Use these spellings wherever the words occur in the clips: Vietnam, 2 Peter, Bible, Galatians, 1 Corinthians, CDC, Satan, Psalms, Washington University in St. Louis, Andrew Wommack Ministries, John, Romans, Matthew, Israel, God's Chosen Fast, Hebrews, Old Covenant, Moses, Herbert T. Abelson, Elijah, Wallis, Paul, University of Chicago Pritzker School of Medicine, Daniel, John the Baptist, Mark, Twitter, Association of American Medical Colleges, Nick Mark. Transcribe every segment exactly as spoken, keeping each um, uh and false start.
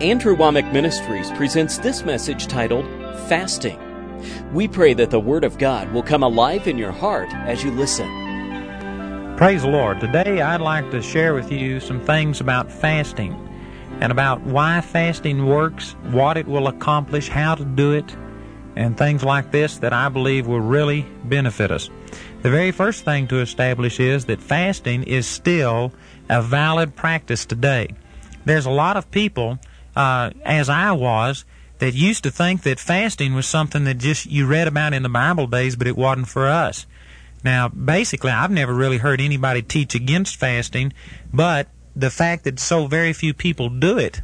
Andrew Wommack Ministries presents this message titled, Fasting. We pray that the Word of God will come alive in your heart as you listen. Praise the Lord. Today I'd like to share with you some things about fasting and about why fasting works, what it will accomplish, how to do it, and things like this that I believe will really benefit us. The very first thing to establish is that fasting is still a valid practice today. There's a lot of people, uh, as I was, that used to think that fasting was something that just you read about in the Bible days, but it wasn't for us. Now, basically, I've never really heard anybody teach against fasting, but the fact that so very few people do it,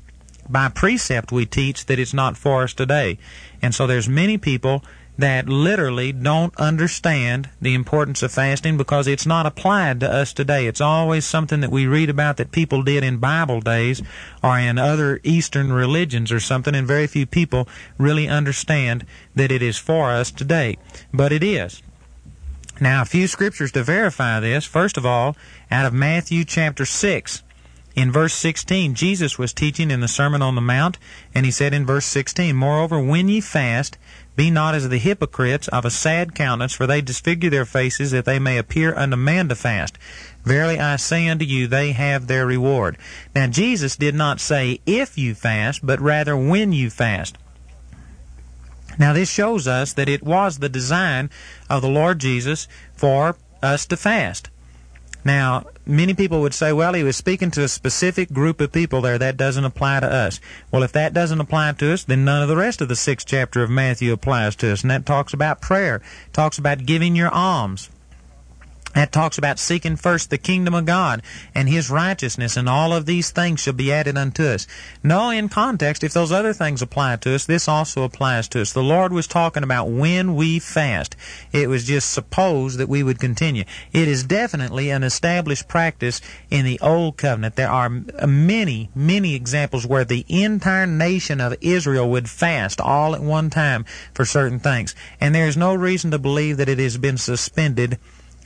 by precept we teach that it's not for us today. And so there's many people that literally don't understand the importance of fasting because it's not applied to us today. It's always something that we read about that people did in Bible days or in other Eastern religions or something, and very few people really understand that it is for us today. But it is. Now, a few scriptures to verify this. First of all, out of Matthew chapter six, in verse sixteen, Jesus was teaching in the Sermon on the Mount, and he said in verse sixteen, "Moreover, when ye fast, be not as the hypocrites, of a sad countenance, for they disfigure their faces, that they may appear unto man to fast. Verily I say unto you, they have their reward." Now, Jesus did not say, if you fast, but rather when you fast. Now, this shows us that it was the design of the Lord Jesus for us to fast. Now, many people would say, well, he was speaking to a specific group of people there. That doesn't apply to us. Well, if that doesn't apply to us, then none of the rest of the sixth chapter of Matthew applies to us. And that talks about prayer, talks about giving your alms. That talks about seeking first the kingdom of God and his righteousness, and all of these things shall be added unto us. No, in context, if those other things apply to us, this also applies to us. The Lord was talking about when we fast. It was just supposed that we would continue. It is definitely an established practice in the Old Covenant. There are many, many examples where the entire nation of Israel would fast all at one time for certain things. And there is no reason to believe that it has been suspended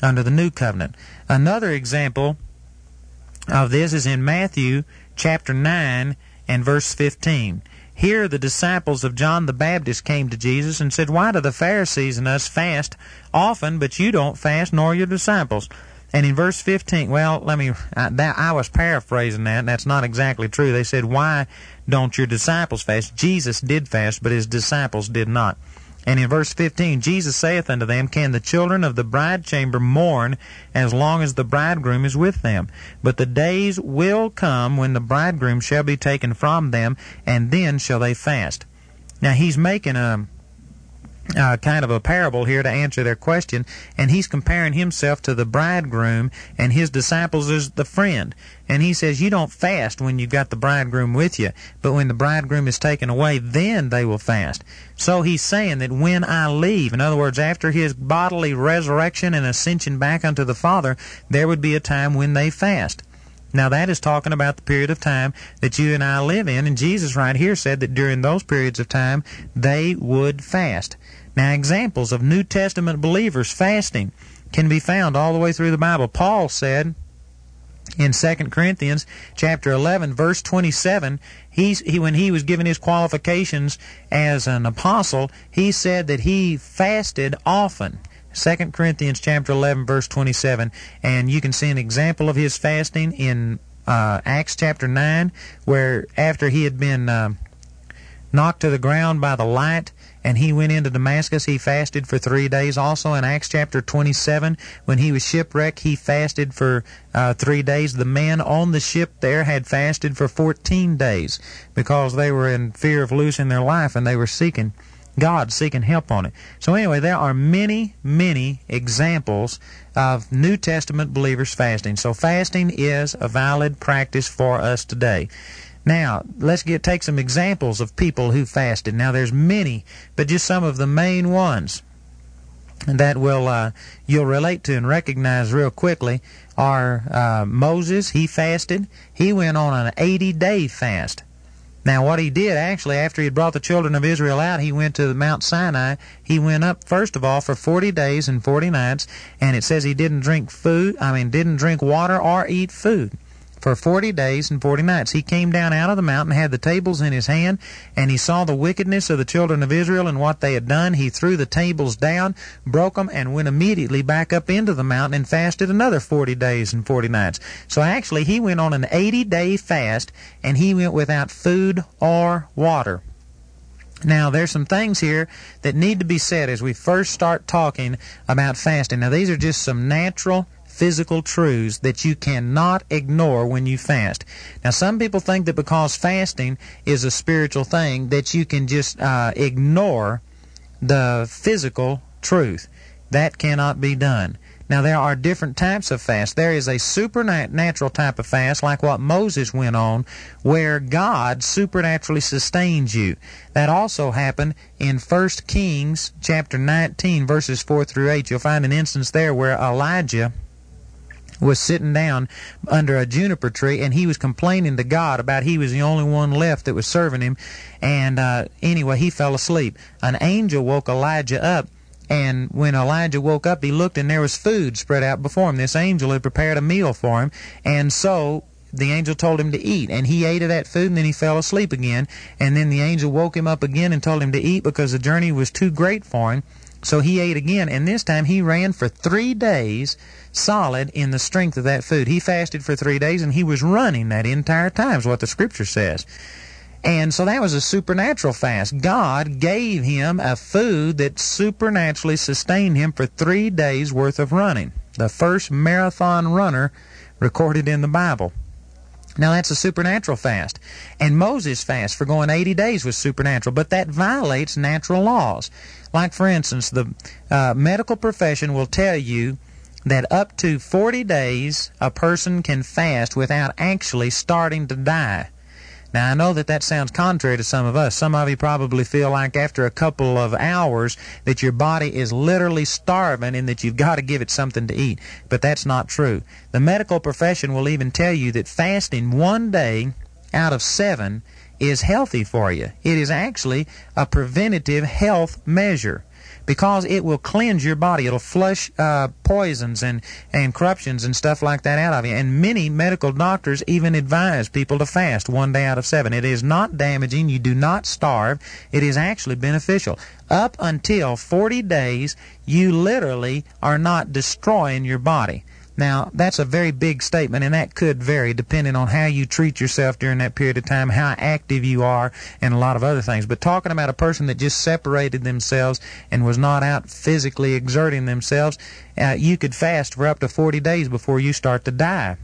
under the New Covenant. Another example of this is in Matthew chapter nine and verse fifteen. Here the disciples of John the Baptist came to Jesus and said, "Why do the Pharisees and us fast often, but you don't fast, nor your disciples?" And in verse fifteen, well, let me, I, that, I was paraphrasing that, and that's not exactly true. They said, "Why don't your disciples fast?" Jesus did fast, but his disciples did not. And in verse fifteen, "Jesus saith unto them, Can the children of the bride chamber mourn as long as the bridegroom is with them? But the days will come when the bridegroom shall be taken from them, and then shall they fast." Now, he's making a, a kind of a parable here to answer their question, and he's comparing himself to the bridegroom, and his disciples is the friend. And he says, you don't fast when you've got the bridegroom with you, but when the bridegroom is taken away, then they will fast. So he's saying that when I leave, in other words, after his bodily resurrection and ascension back unto the Father, there would be a time when they fast. Now, that is talking about the period of time that you and I live in, and Jesus right here said that during those periods of time, they would fast. Now, examples of New Testament believers fasting can be found all the way through the Bible. Paul said in Second Corinthians chapter eleven, verse twenty-seven, he's, he, when he was given his qualifications as an apostle, he said that he fasted often. Second Corinthians chapter eleven, verse twenty-seven, and you can see an example of his fasting in uh, Acts chapter nine, where after he had been uh, knocked to the ground by the light, and he went into Damascus, he fasted for three days. Also in Acts chapter twenty-seven, when he was shipwrecked, he fasted for uh, three days. The men on the ship there had fasted for fourteen days because they were in fear of losing their life, and they were seeking God, seeking help on it. So anyway, there are many, many examples of New Testament believers fasting. So fasting is a valid practice for us today. Now, let's get take some examples of people who fasted. Now, there's many, but just some of the main ones that will uh, you'll relate to and recognize real quickly are uh, Moses. He fasted. He went on an eighty-day fast. Now, what he did, actually, after he had brought the children of Israel out, he went to the Mount Sinai. He went up, first of all, for forty days and forty nights, and it says he didn't drink food, I mean, didn't drink water or eat food. For forty days and forty nights he came down out of the mountain, had the tables in his hand, and he saw the wickedness of the children of Israel and what they had done. He threw the tables down, broke them, and went immediately back up into the mountain and fasted another forty days and forty nights. So actually he went on an eighty-day fast, and he went without food or water. Now, there's some things here that need to be said as we first start talking about fasting. Now, these are just some natural physical truths that you cannot ignore when you fast. Now, some people think that because fasting is a spiritual thing that you can just uh, ignore the physical truth. That cannot be done. Now, there are different types of fast. There is a supernatural type of fast, like what Moses went on, where God supernaturally sustains you. That also happened in First Kings chapter nineteen, verses four through eight. You'll find an instance there where Elijah was sitting down under a juniper tree, and he was complaining to God about he was the only one left that was serving him. And uh, anyway, he fell asleep. An angel woke Elijah up, and when Elijah woke up, he looked, and there was food spread out before him. This angel had prepared a meal for him, and so the angel told him to eat, and he ate of that food, and then he fell asleep again. And then the angel woke him up again and told him to eat because the journey was too great for him. So he ate again, and this time he ran for three days solid in the strength of that food. He fasted for three days, and he was running that entire time, is what the Scripture says. And so that was a supernatural fast. God gave him a food that supernaturally sustained him for three days' worth of running. The first marathon runner recorded in the Bible. Now, that's a supernatural fast. And Moses' fast for going eighty days was supernatural, but that violates natural laws. Like, for instance, the uh, medical profession will tell you that up to forty days a person can fast without actually starting to die. Now, I know that that sounds contrary to some of us. Some of you probably feel like after a couple of hours that your body is literally starving and that you've got to give it something to eat. But that's not true. The medical profession will even tell you that fasting one day out of seven is healthy for you. It is actually a preventative health measure, because it will cleanse your body. It'll flush uh, poisons and, and corruptions and stuff like that out of you. And many medical doctors even advise people to fast one day out of seven. It is not damaging. You do not starve. It is actually beneficial. Up until forty days, you literally are not destroying your body. Now, that's a very big statement, and that could vary depending on how you treat yourself during that period of time, how active you are, and a lot of other things. But talking about a person that just separated themselves and was not out physically exerting themselves, uh, you could fast for up to forty days before you start to die.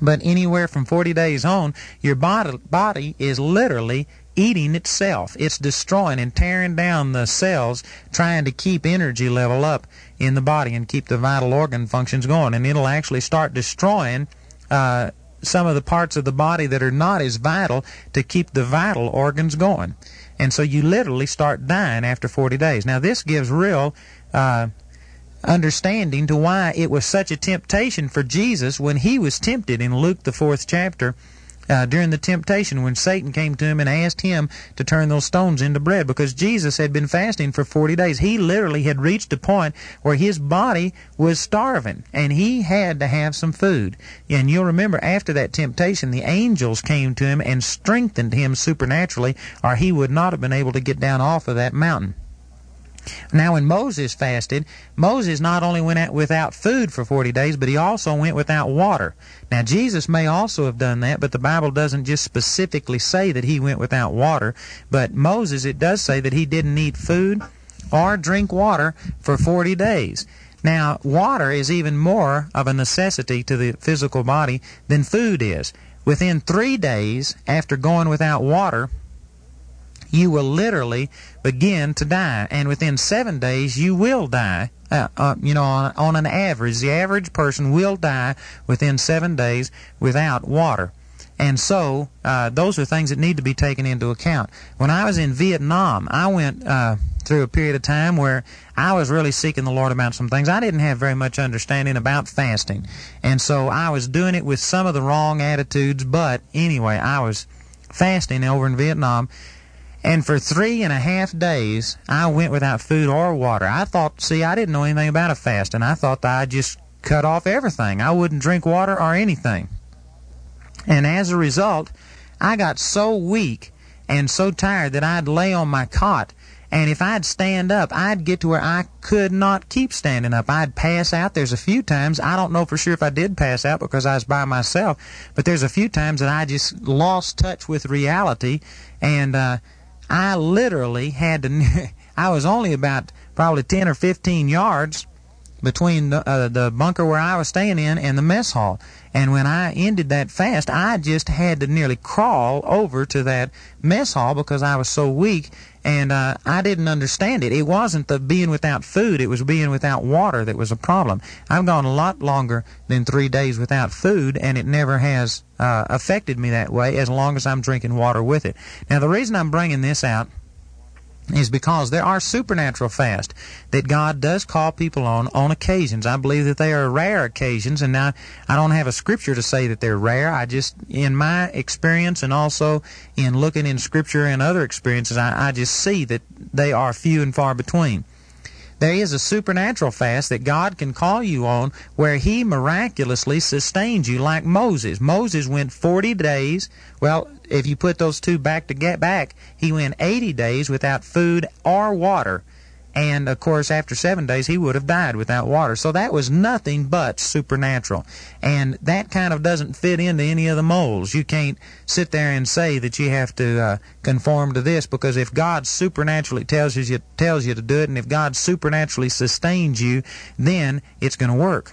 But anywhere from forty days on, your body, body is literally eating itself. It's destroying and tearing down the cells, trying to keep energy level up in the body and keep the vital organ functions going. And it'll actually start destroying uh, some of the parts of the body that are not as vital to keep the vital organs going. And so you literally start dying after forty days. Now, this gives real uh, understanding to why it was such a temptation for Jesus when he was tempted in Luke, the fourth chapter, Uh, during the temptation when Satan came to him and asked him to turn those stones into bread, because Jesus had been fasting for forty days. He literally had reached a point where his body was starving, and he had to have some food. And you'll remember after that temptation, the angels came to him and strengthened him supernaturally, or he would not have been able to get down off of that mountain. Now, when Moses fasted, Moses not only went out without food for forty days, but he also went without water. Now, Jesus may also have done that, but the Bible doesn't just specifically say that he went without water. But Moses, it does say that he didn't eat food or drink water for forty days. Now, water is even more of a necessity to the physical body than food is. Within three days after going without water, you will literally begin to die. And within seven days, you will die. Uh, uh, you know, on, on an average, the average person will die within seven days without water. And so uh, those are things that need to be taken into account. When I was in Vietnam, I went uh, through a period of time where I was really seeking the Lord about some things. I didn't have very much understanding about fasting. And so I was doing it with some of the wrong attitudes. But anyway, I was fasting over in Vietnam. And for three and a half days, I went without food or water. I thought, see, I didn't know anything about a fast, and I thought that I'd just cut off everything. I wouldn't drink water or anything. And as a result, I got so weak and so tired that I'd lay on my cot, and if I'd stand up, I'd get to where I could not keep standing up. I'd pass out. There's a few times, I don't know for sure if I did pass out because I was by myself, but there's a few times that I just lost touch with reality, and uh, I literally had to... I was only about probably ten or fifteen yards between the, uh, the bunker where I was staying in and the mess hall. And when I ended that fast, I just had to nearly crawl over to that mess hall because I was so weak, and uh, I didn't understand it. It wasn't the being without food, it was being without water that was a problem. I've gone a lot longer than three days without food, and it never has uh, affected me that way as long as I'm drinking water with it. Now, the reason I'm bringing this out is because there are supernatural fasts that God does call people on on occasions. I believe that they are rare occasions, and now I don't have a scripture to say that they're rare. I just, in my experience and also in looking in scripture and other experiences, I, I just see that they are few and far between. There is a supernatural fast that God can call you on where he miraculously sustains you like Moses. Moses went forty days. Well, if you put those two back to get back, he went eighty days without food or water. And, of course, after seven days, he would have died without water. So that was nothing but supernatural. And that kind of doesn't fit into any of the molds. You can't sit there and say that you have to uh, conform to this, because if God supernaturally tells you, tells you to do it, and if God supernaturally sustains you, then it's going to work.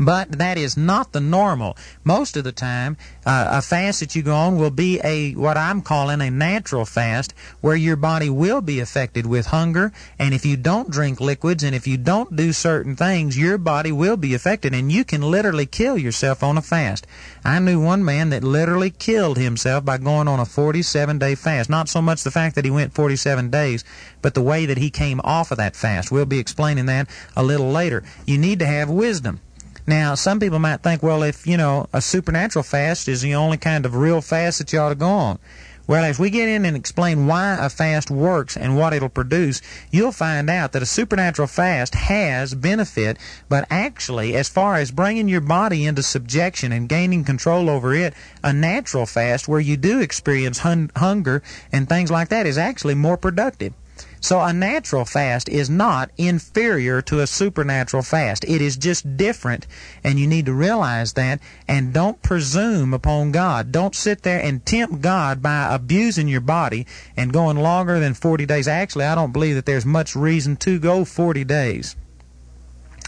But that is not the normal. Most of the time, uh, a fast that you go on will be a what I'm calling a natural fast, where your body will be affected with hunger, and if you don't drink liquids and if you don't do certain things, your body will be affected, and you can literally kill yourself on a fast. I knew one man that literally killed himself by going on a forty-seven day fast. Not so much the fact that he went forty-seven days, but the way that he came off of that fast. We'll be explaining that a little later. You need to have wisdom. Now, some people might think, well, if, you know, a supernatural fast is the only kind of real fast that you ought to go on. Well, as we get in and explain why a fast works and what it'll produce, you'll find out that a supernatural fast has benefit, but actually, as far as bringing your body into subjection and gaining control over it, a natural fast where you do experience hun- hunger and things like that is actually more productive. So a natural fast is not inferior to a supernatural fast. It is just different, and you need to realize that, and don't presume upon God. Don't sit there and tempt God by abusing your body and going longer than forty days. Actually, I don't believe that there's much reason to go forty days.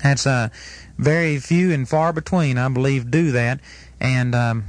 That's uh, very few and far between, I believe, do that. And um,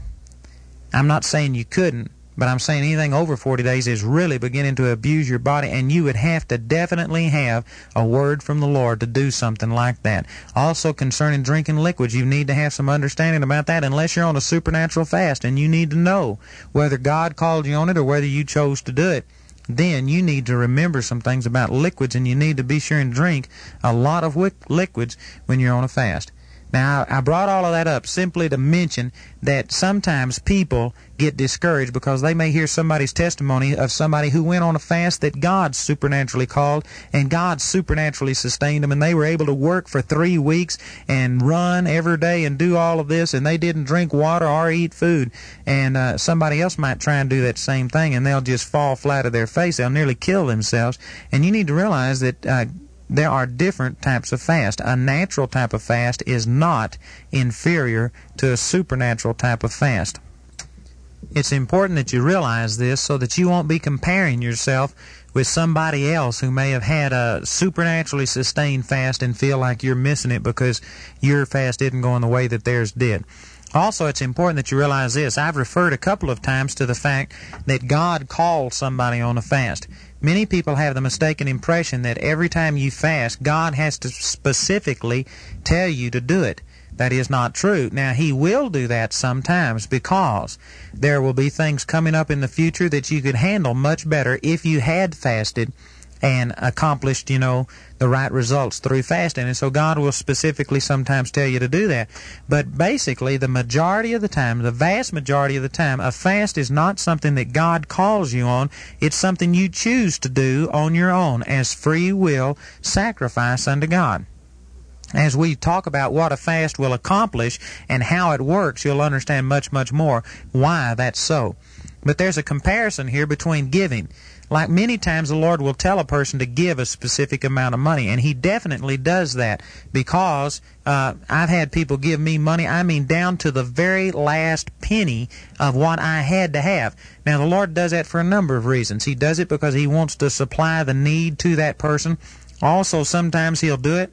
I'm not saying you couldn't. But I'm saying anything over forty days is really beginning to abuse your body, and you would have to definitely have a word from the Lord to do something like that. Also, concerning drinking liquids, you need to have some understanding about that unless you're on a supernatural fast, and you need to know whether God called you on it or whether you chose to do it. Then you need to remember some things about liquids, and you need to be sure and drink a lot of wic- liquids when you're on a fast. Now, I brought all of that up simply to mention that sometimes people get discouraged because they may hear somebody's testimony of somebody who went on a fast that God supernaturally called, and God supernaturally sustained them, and they were able to work for three weeks and run every day and do all of this, and they didn't drink water or eat food. And uh, somebody else might try and do that same thing, and they'll just fall flat on their face. They'll nearly kill themselves. And you need to realize that uh, there are different types of fast. A natural type of fast is not inferior to a supernatural type of fast. It's important that you realize this so that you won't be comparing yourself with somebody else who may have had a supernaturally sustained fast and feel like you're missing it because your fast didn't go in the way that theirs did. Also, it's important that you realize this. I've referred a couple of times to the fact that God called somebody on a fast. Many people have the mistaken impression that every time you fast, God has to specifically tell you to do it. That is not true. Now, he will do that sometimes because there will be things coming up in the future that you could handle much better if you had fasted and accomplished, you know, the right results through fasting. And so God will specifically sometimes tell you to do that. But basically, the majority of the time, the vast majority of the time, a fast is not something that God calls you on. It's something you choose to do on your own as free will sacrifice unto God. As we talk about what a fast will accomplish and how it works, you'll understand much, much more why that's so. But there's a comparison here between giving. Like many times the Lord will tell a person to give a specific amount of money, and He definitely does that because uh, I've had people give me money, I mean down to the very last penny of what I had to have. Now the Lord does that for a number of reasons. He does it because He wants to supply the need to that person. Also, sometimes He'll do it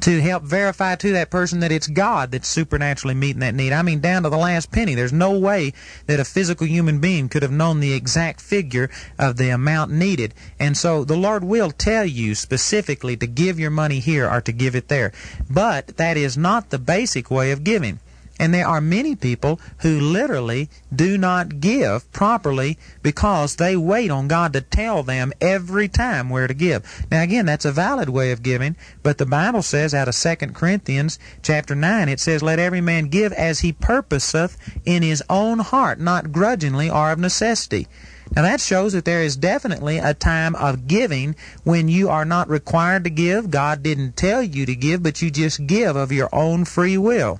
to help verify to that person that it's God that's supernaturally meeting that need. I mean, down to the last penny. There's no way that a physical human being could have known the exact figure of the amount needed. And so the Lord will tell you specifically to give your money here or to give it there. But that is not the basic way of giving. And there are many people who literally do not give properly because they wait on God to tell them every time where to give. Now, again, that's a valid way of giving, but the Bible says out of Second Corinthians chapter nine, it says, "Let every man give as he purposeth in his own heart, not grudgingly or of necessity." Now, that shows that there is definitely a time of giving when you are not required to give. God didn't tell you to give, but you just give of your own free will.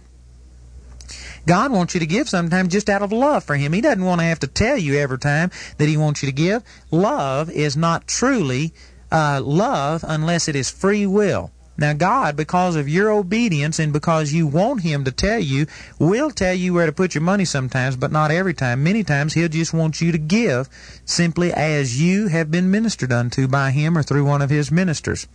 God wants you to give sometimes just out of love for Him. He doesn't want to have to tell you every time that He wants you to give. Love is not truly uh, love unless it is free will. Now God, because of your obedience and because you want Him to tell you, will tell you where to put your money sometimes, but not every time. Many times He'll just want you to give simply as you have been ministered unto by Him or through one of His ministers.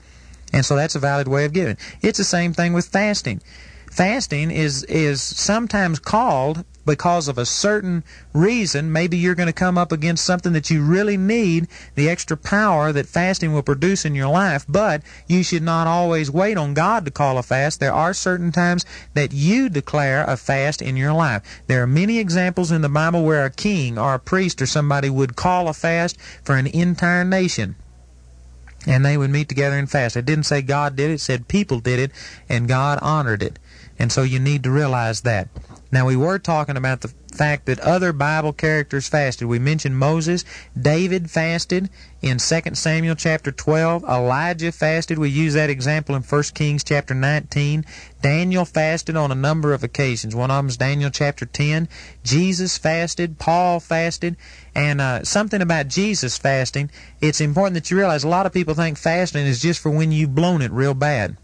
And so that's a valid way of giving. It's the same thing with fasting. Fasting is is sometimes called because of a certain reason. Maybe you're going to come up against something that you really need, the extra power that fasting will produce in your life, but you should not always wait on God to call a fast. There are certain times that you declare a fast in your life. There are many examples in the Bible where a king or a priest or somebody would call a fast for an entire nation. And they would meet together and fast. It didn't say God did it. It said people did it, and God honored it. And so you need to realize that. Now, we were talking about the fact that other Bible characters fasted. We mentioned Moses. David fasted in Second Samuel chapter twelve. Elijah fasted. We use that example in First Kings chapter nineteen. Daniel fasted on a number of occasions. One of them is Daniel chapter ten. Jesus fasted. Paul fasted. And uh, something about Jesus fasting, it's important that you realize a lot of people think fasting is just for when you've blown it real bad.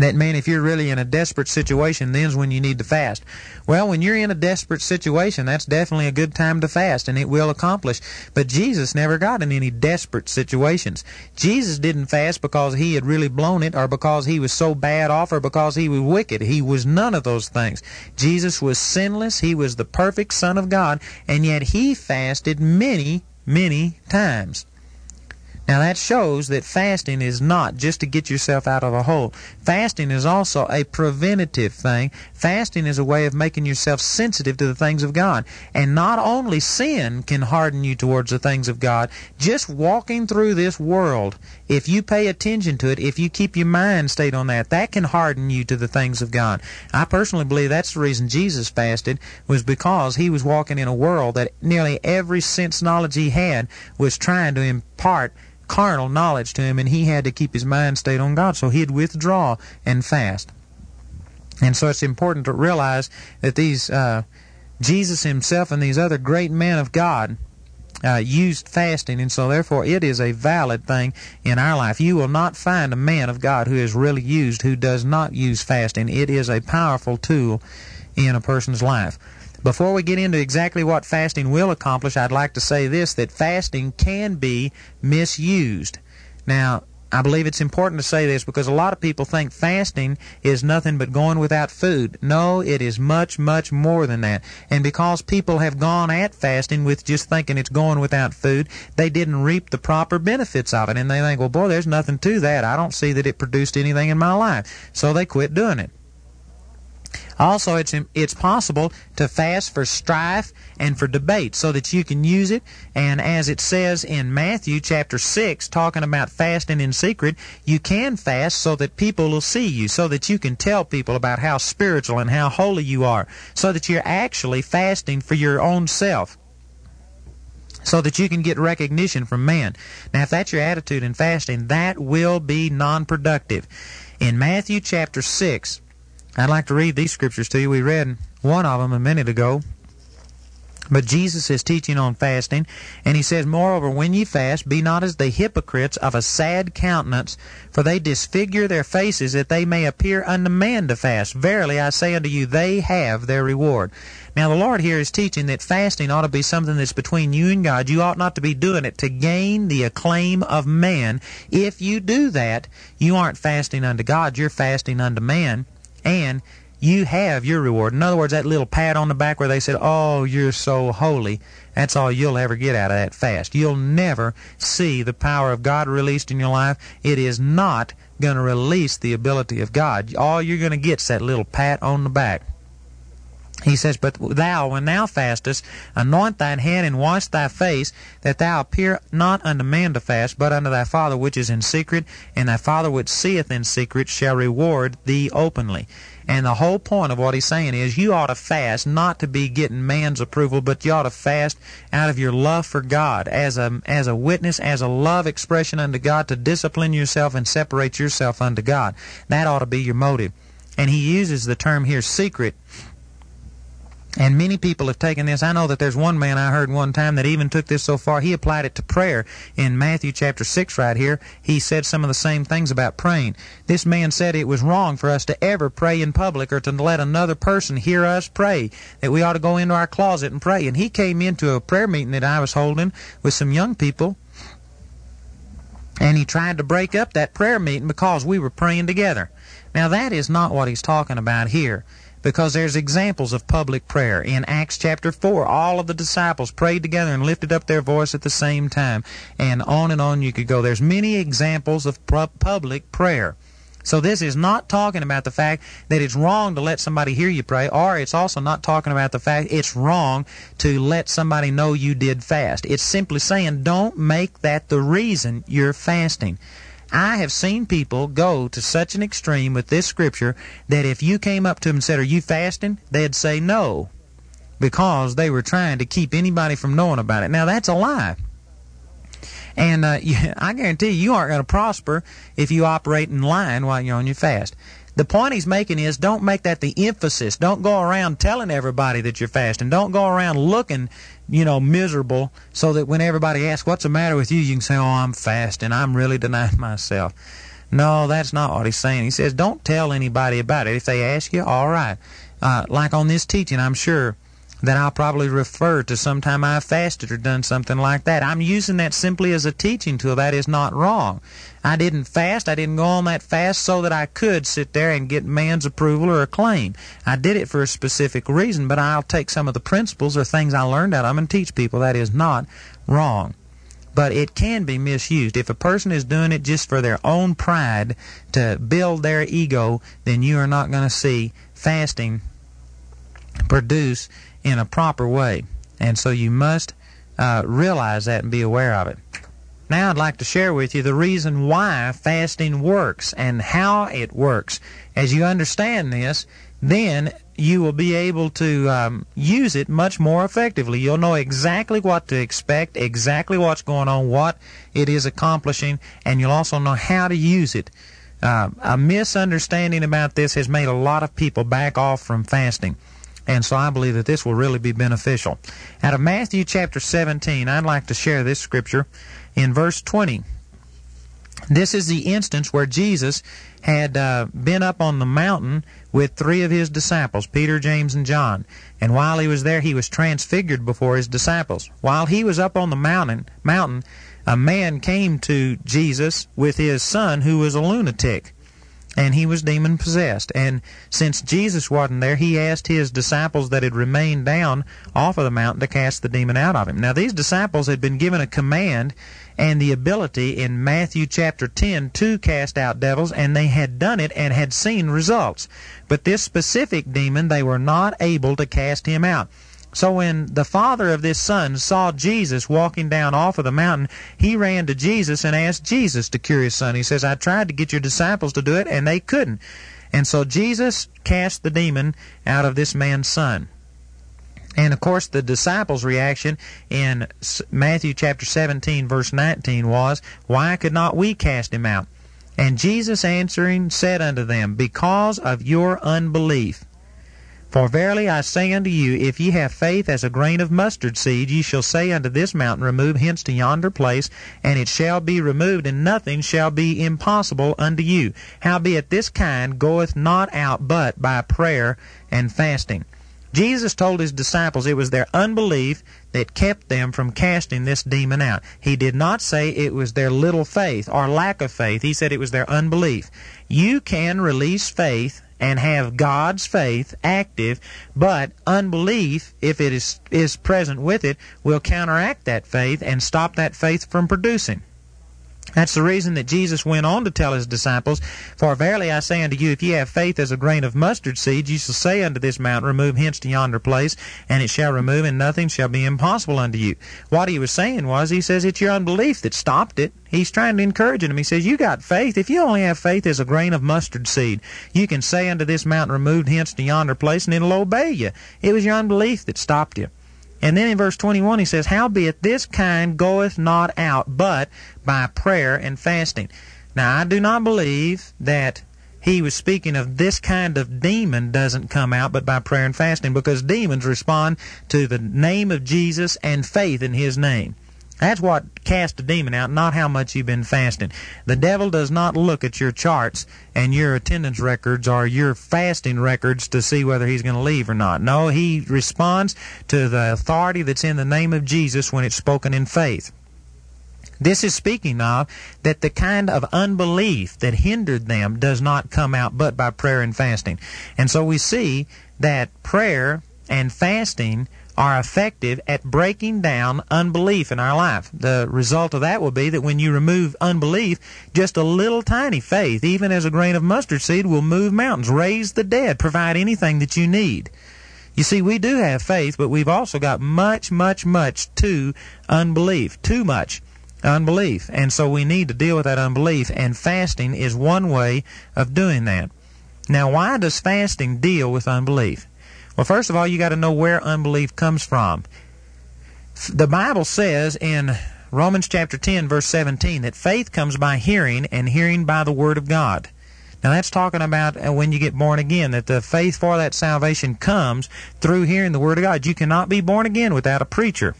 That, man, if you're really in a desperate situation, then's when you need to fast. Well, when you're in a desperate situation, that's definitely a good time to fast, and it will accomplish. But Jesus never got in any desperate situations. Jesus didn't fast because he had really blown it or because he was so bad off or because he was wicked. He was none of those things. Jesus was sinless. He was the perfect Son of God, and yet he fasted many, many times. Now, that shows that fasting is not just to get yourself out of a hole. Fasting is also a preventative thing. Fasting is a way of making yourself sensitive to the things of God. And not only sin can harden you towards the things of God, just walking through this world, if you pay attention to it, if you keep your mind stayed on that, that can harden you to the things of God. I personally believe that's the reason Jesus fasted, was because he was walking in a world that nearly every sense knowledge he had was trying to impart carnal knowledge to him, and he had to keep his mind stayed on God, so he'd withdraw and fast. And so it's important to realize that these uh, Jesus himself and these other great men of God uh, used fasting, and so therefore it is a valid thing in our life. You will not find a man of God who is really used who does not use fasting. It is a powerful tool in a person's life. Before we get into exactly what fasting will accomplish, I'd like to say this, that fasting can be misused. Now, I believe it's important to say this because a lot of people think fasting is nothing but going without food. No, it is much, much more than that. And because people have gone at fasting with just thinking it's going without food, they didn't reap the proper benefits of it. And they think, well, boy, there's nothing to that. I don't see that it produced anything in my life. So they quit doing it. Also, it's it's possible to fast for strife and for debate so that you can use it. And as it says in Matthew chapter six, talking about fasting in secret, you can fast so that people will see you, so that you can tell people about how spiritual and how holy you are, so that you're actually fasting for your own self. so that you can get recognition from man. Now, if that's your attitude in fasting, that will be non-productive. In Matthew chapter six, I'd like to read these scriptures to you. We read one of them a minute ago. But Jesus is teaching on fasting, and he says, "Moreover, when ye fast, be not as the hypocrites, of a sad countenance, for they disfigure their faces, that they may appear unto man to fast. Verily I say unto you, they have their reward." Now the Lord here is teaching that fasting ought to be something that's between you and God. You ought not to be doing it to gain the acclaim of man. If you do that, you aren't fasting unto God, you're fasting unto man, and you have your reward. In other words, that little pat on the back where they said, "Oh, you're so holy," that's all you'll ever get out of that fast. You'll never see the power of God released in your life. It is not going to release the ability of God. All you're going to get is that little pat on the back. He says, "But thou, when thou fastest, anoint thine head and wash thy face, that thou appear not unto man to fast, but unto thy Father which is in secret, and thy Father which seeth in secret shall reward thee openly." And the whole point of what he's saying is you ought to fast not to be getting man's approval, but you ought to fast out of your love for God, as a as a witness, as a love expression unto God, to discipline yourself and separate yourself unto God. That ought to be your motive. And he uses the term here, secret. And many people have taken this. I know that there's one man I heard one time that even took this so far. He applied it to prayer in Matthew chapter six right here. He said some of the same things about praying. This man said it was wrong for us to ever pray in public or to let another person hear us pray, that we ought to go into our closet and pray. And he came into a prayer meeting that I was holding with some young people, and he tried to break up that prayer meeting because we were praying together. Now, that is not what he's talking about here, because there's examples of public prayer. In Acts chapter four, all of the disciples prayed together and lifted up their voice at the same time. And on and on you could go. There's many examples of public prayer. So this is not talking about the fact that it's wrong to let somebody hear you pray, or it's also not talking about the fact it's wrong to let somebody know you did fast. It's simply saying don't make that the reason you're fasting. I have seen people go to such an extreme with this scripture that if you came up to them and said, "Are you fasting?" they'd say no, because they were trying to keep anybody from knowing about it. Now, that's a lie. And uh, you, I guarantee you, you aren't going to prosper if you operate in lying while you're on your fast. The point he's making is don't make that the emphasis. Don't go around telling everybody that you're fasting. Don't go around looking, you know, miserable, so that when everybody asks, "What's the matter with you?" you can say, "Oh, I'm fasting. I'm really denying myself." No, that's not what he's saying. He says don't tell anybody about it. If they ask you, all right. Uh, like on this teaching, I'm sure that I'll probably refer to sometime I fasted or done something like that. I'm using that simply as a teaching tool. That is not wrong. I didn't fast. I didn't go on that fast so that I could sit there and get man's approval or acclaim. I did it for a specific reason, but I'll take some of the principles or things I learned out of them and teach people. That is not wrong. But it can be misused. If a person is doing it just for their own pride, to build their ego, then you are not going to see fasting produce in a proper way. And so you must uh, realize that and be aware of it. Now I'd like to share with you the reason why fasting works and how it works. As you understand this, then you will be able to um, use it much more effectively. You'll know exactly what to expect, exactly what's going on, what it is accomplishing, and you'll also know how to use it. Uh, a misunderstanding about this has made a lot of people back off from fasting. And so I believe that this will really be beneficial. Out of Matthew chapter seventeen, I'd like to share this scripture in verse twenty. This is the instance where Jesus had uh, been up on the mountain with three of his disciples, Peter, James, and John. And while he was there, he was transfigured before his disciples. While he was up on the mountain, mountain, a man came to Jesus with his son, who was a lunatic, and he was demon-possessed. And since Jesus wasn't there, he asked his disciples that had remained down off of the mountain to cast the demon out of him. Now, these disciples had been given a command and the ability in Matthew chapter ten to cast out devils, and they had done it and had seen results. But this specific demon, they were not able to cast him out. So when the father of this son saw Jesus walking down off of the mountain, he ran to Jesus and asked Jesus to cure his son. He says, "I tried to get your disciples to do it, and they couldn't." And so Jesus cast the demon out of this man's son. And, of course, the disciples' reaction in Matthew chapter seventeen, verse nineteen was, "Why could not we cast him out?" And Jesus answering said unto them, "Because of your unbelief. For verily I say unto you, if ye have faith as a grain of mustard seed, ye shall say unto this mountain, Remove hence to yonder place, and it shall be removed, and nothing shall be impossible unto you. Howbeit this kind goeth not out but by prayer and fasting." Jesus told his disciples it was their unbelief that kept them from casting this demon out. He did not say it was their little faith or lack of faith. He said it was their unbelief. You can release faith and have God's faith active, but unbelief, if it is, is present with it, will counteract that faith and stop that faith from producing. That's the reason that Jesus went on to tell his disciples, "For verily I say unto you, if ye have faith as a grain of mustard seed, ye shall say unto this mountain, Remove hence to yonder place, and it shall remove, and nothing shall be impossible unto you." What he was saying was, he says, it's your unbelief that stopped it. He's trying to encourage him. He says, you got faith. If you only have faith as a grain of mustard seed, you can say unto this mountain, Remove hence to yonder place, and it'll obey you. It was your unbelief that stopped you. And then in verse twenty-one he says, "Howbeit this kind goeth not out but by prayer and fasting." Now, I do not believe that he was speaking of this kind of demon doesn't come out but by prayer and fasting, because demons respond to the name of Jesus and faith in his name. That's what casts a demon out, not how much you've been fasting. The devil does not look at your charts and your attendance records or your fasting records to see whether he's going to leave or not. No, he responds to the authority that's in the name of Jesus when it's spoken in faith. This is speaking of that the kind of unbelief that hindered them does not come out but by prayer and fasting. And so we see that prayer and fasting are effective at breaking down unbelief in our life. The result of that will be that when you remove unbelief, just a little tiny faith, even as a grain of mustard seed, will move mountains, raise the dead, provide anything that you need. You see, we do have faith, but we've also got much, much, much too unbelief, too much unbelief. And so we need to deal with that unbelief, and fasting is one way of doing that. Now, why does fasting deal with unbelief? Well, first of all, you got to know where unbelief comes from. The Bible says in Romans chapter ten, verse seventeen, that faith comes by hearing, and hearing by the Word of God. Now, that's talking about when you get born again, that the faith for that salvation comes through hearing the Word of God. You cannot be born again without a preacher.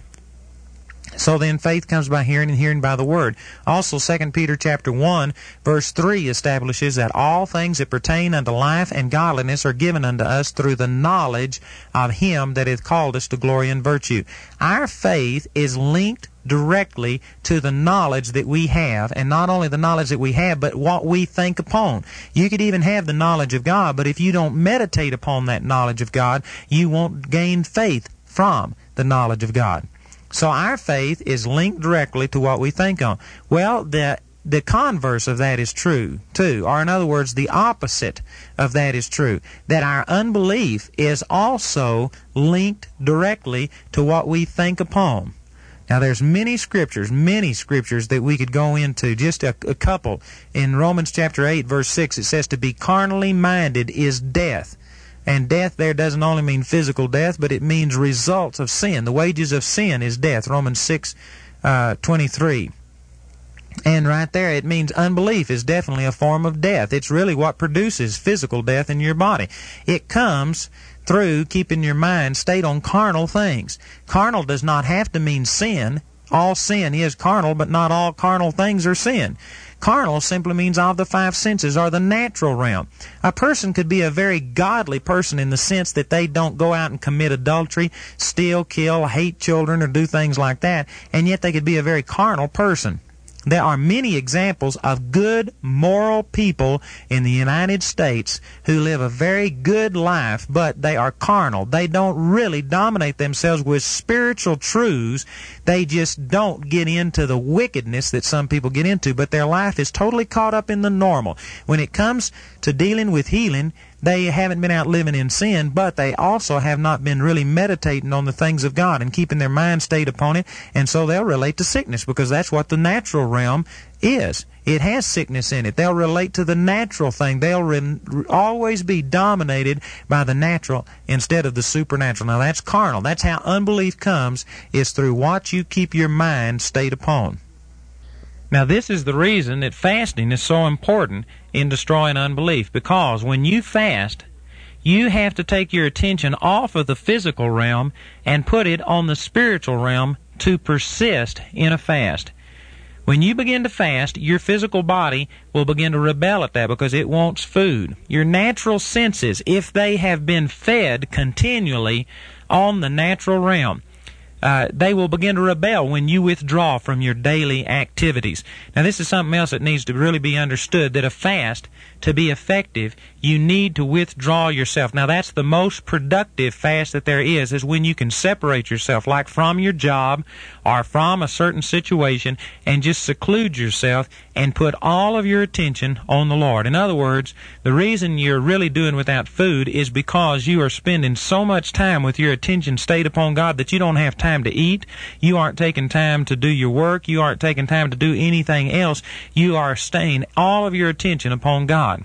So then faith comes by hearing, and hearing by the Word. Also, Second Peter chapter one, verse three establishes that all things that pertain unto life and godliness are given unto us through the knowledge of him that hath called us to glory and virtue. Our faith is linked directly to the knowledge that we have, and not only the knowledge that we have, but what we think upon. You could even have the knowledge of God, but if you don't meditate upon that knowledge of God, you won't gain faith from the knowledge of God. So our faith is linked directly to what we think on. Well, the the converse of that is true, too. Or in other words, the opposite of that is true. That our unbelief is also linked directly to what we think upon. Now, there's many scriptures, many scriptures that we could go into, just a, a couple. In Romans chapter eight, verse six, it says, "To be carnally minded is death." And death there doesn't only mean physical death, but it means results of sin. The wages of sin is death, Romans six, uh, twenty-three. And right there, it means unbelief is definitely a form of death. It's really what produces physical death in your body. It comes through keeping your mind stayed on carnal things. Carnal does not have to mean sin. All sin is carnal, but not all carnal things are sin. Carnal simply means of the five senses or the natural realm. A person could be a very godly person in the sense that they don't go out and commit adultery, steal, kill, hate children, or do things like that, and yet they could be a very carnal person. There are many examples of good, moral people in the United States who live a very good life, but they are carnal. They don't really dominate themselves with spiritual truths. They just don't get into the wickedness that some people get into, but their life is totally caught up in the normal. When it comes to dealing with healing, They haven't been out living in sin, but they also have not been really meditating on the things of God and keeping their mind stayed upon it, and so they'll relate to sickness because that's what the natural realm is. It has sickness in it. They'll relate to the natural thing. They'll re- always be dominated by the natural instead of the supernatural. Now, that's carnal. That's how unbelief comes, is through what you keep your mind stayed upon. Now, this is the reason that fasting is so important in destroying unbelief, because when you fast, you have to take your attention off of the physical realm and put it on the spiritual realm to persist in a fast. When you begin to fast, your physical body will begin to rebel at that because it wants food. Your natural senses, if they have been fed continually on the natural realm, Uh, they will begin to rebel when you withdraw from your daily activities. Now, this is something else that needs to really be understood, that a fast, to be effective, you need to withdraw yourself. Now, that's the most productive fast that there is, is when you can separate yourself, like from your job or from a certain situation, and just seclude yourself and put all of your attention on the Lord. In other words, the reason you're really doing without food is because you are spending so much time with your attention stayed upon God that you don't have time time to eat. You aren't taking time to do your work. You aren't taking time to do anything else. You are staying all of your attention upon God.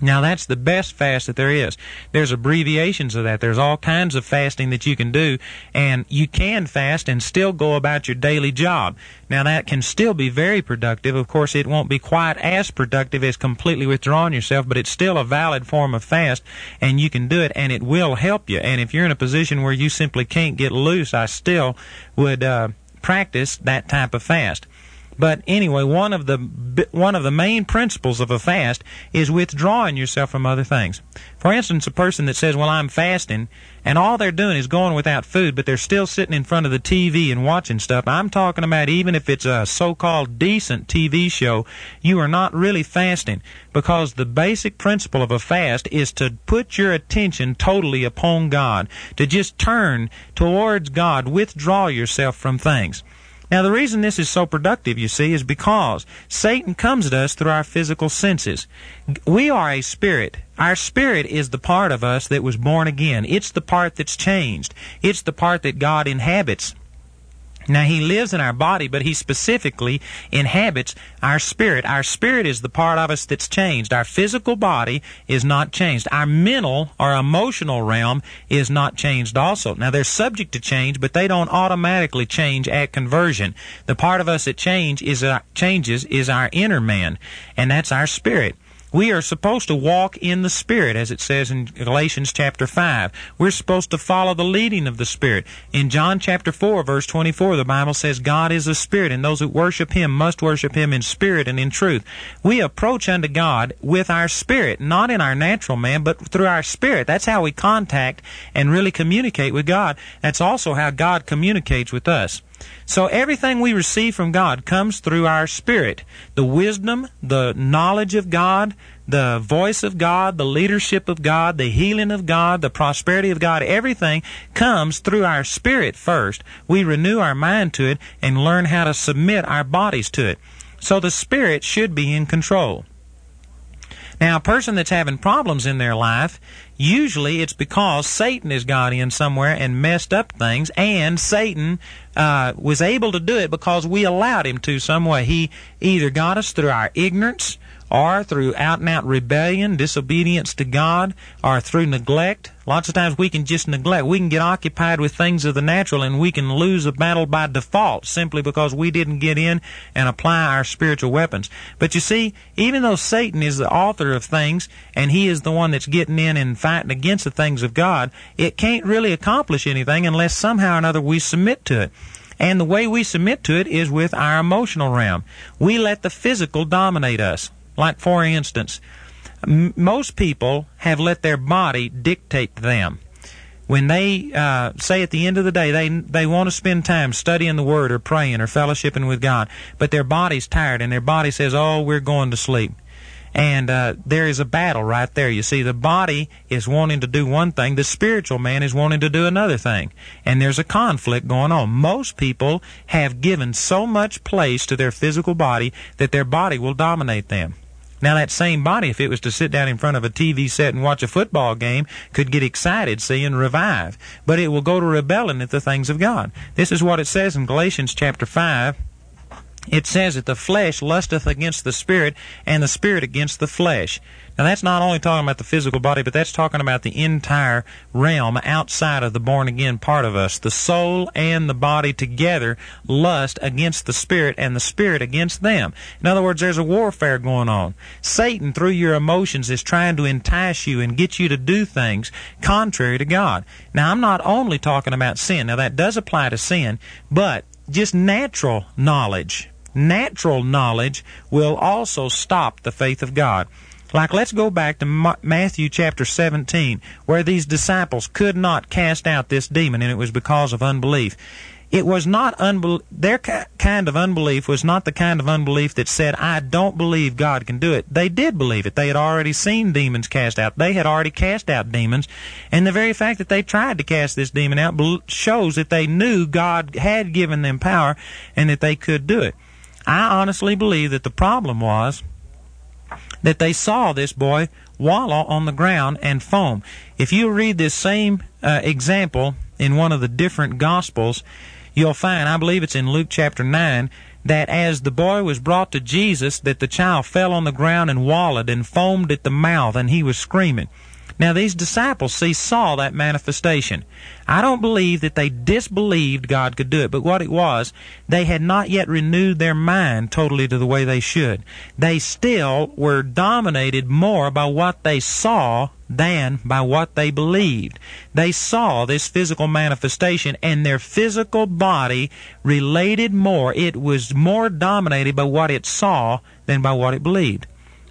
Now, that's the best fast that there is. There's abbreviations of that. There's all kinds of fasting that you can do, and you can fast and still go about your daily job. Now, that can still be very productive. Of course, it won't be quite as productive as completely withdrawing yourself, but it's still a valid form of fast, and you can do it, and it will help you. And if you're in a position where you simply can't get loose, I still would uh, practice that type of fast. But anyway, one of the one of the main principles of a fast is withdrawing yourself from other things. For instance, a person that says, well, I'm fasting, and all they're doing is going without food, but they're still sitting in front of the T V and watching stuff. I'm talking about even if it's a so-called decent T V show, you are not really fasting, because the basic principle of a fast is to put your attention totally upon God, to just turn towards God, withdraw yourself from things. Now, the reason this is so productive, you see, is because Satan comes at us through our physical senses. We are a spirit. Our spirit is the part of us that was born again. It's the part that's changed. It's the part that God inhabits. Now, he lives in our body, but he specifically inhabits our spirit. Our spirit is the part of us that's changed. Our physical body is not changed. Our mental or emotional realm is not changed also. Now, they're subject to change, but they don't automatically change at conversion. The part of us that change is, uh, changes is our inner man, and that's our spirit. We are supposed to walk in the Spirit, as it says in Galatians chapter five. We're supposed to follow the leading of the Spirit. In John chapter four, verse twenty-four, the Bible says, God is a Spirit, and those that worship Him must worship Him in spirit and in truth. We approach unto God with our spirit, not in our natural man, but through our spirit. That's how we contact and really communicate with God. That's also how God communicates with us. So everything we receive from God comes through our spirit. The wisdom, the knowledge of God, the voice of God, the leadership of God, the healing of God, the prosperity of God, everything comes through our spirit first. We renew our mind to it and learn how to submit our bodies to it. So the spirit should be in control. Now, a person that's having problems in their life, usually it's because Satan has got in somewhere and messed up things, and Satan uh, was able to do it because we allowed him to some way. He either got us through our ignorance or through out-and-out rebellion, disobedience to God, or through neglect. Lots of times we can just neglect. We can get occupied with things of the natural, and we can lose a battle by default simply because we didn't get in and apply our spiritual weapons. But you see, even though Satan is the author of things, and he is the one that's getting in and fighting against the things of God, it can't really accomplish anything unless somehow or another we submit to it. And the way we submit to it is with our emotional realm. We let the physical dominate us. Like, for instance, m- most people have let their body dictate to them. When they uh, say at the end of the day they they want to spend time studying the Word or praying or fellowshipping with God, but their body's tired and their body says, oh, we're going to sleep. And uh, there is a battle right there. You see, the body is wanting to do one thing. The spiritual man is wanting to do another thing. And there's a conflict going on. Most people have given so much place to their physical body that their body will dominate them. Now, that same body, if it was to sit down in front of a T V set and watch a football game, could get excited, see, and revive. But it will go to rebelling at the things of God. This is what it says in Galatians chapter five. It says that the flesh lusteth against the spirit, and the spirit against the flesh. Now, that's not only talking about the physical body, but that's talking about the entire realm outside of the born-again part of us. The soul and the body together lust against the spirit, and the spirit against them. In other words, there's a warfare going on. Satan, through your emotions, is trying to entice you and get you to do things contrary to God. Now, I'm not only talking about sin. Now, that does apply to sin, but just natural knowledge. Natural knowledge will also stop the faith of God. Like, let's go back to Matthew chapter seventeen, where these disciples could not cast out this demon, and it was because of unbelief. It was not unbel- their ki- kind of unbelief was not the kind of unbelief that said, I don't believe God can do it. They did believe it. They had already seen demons cast out. They had already cast out demons. And the very fact that they tried to cast this demon out shows that they knew God had given them power and that they could do it. I honestly believe that the problem was that they saw this boy wallow on the ground and foam. If you read this same uh, example in one of the different Gospels, you'll find, I believe it's in Luke chapter nine, that as the boy was brought to Jesus, that the child fell on the ground and wallowed and foamed at the mouth, and he was screaming. Now, these disciples, see, saw that manifestation. I don't believe that they disbelieved God could do it, but what it was, they had not yet renewed their mind totally to the way they should. They still were dominated more by what they saw than by what they believed. They saw this physical manifestation, and their physical body related more. It was more dominated by what it saw than by what it believed.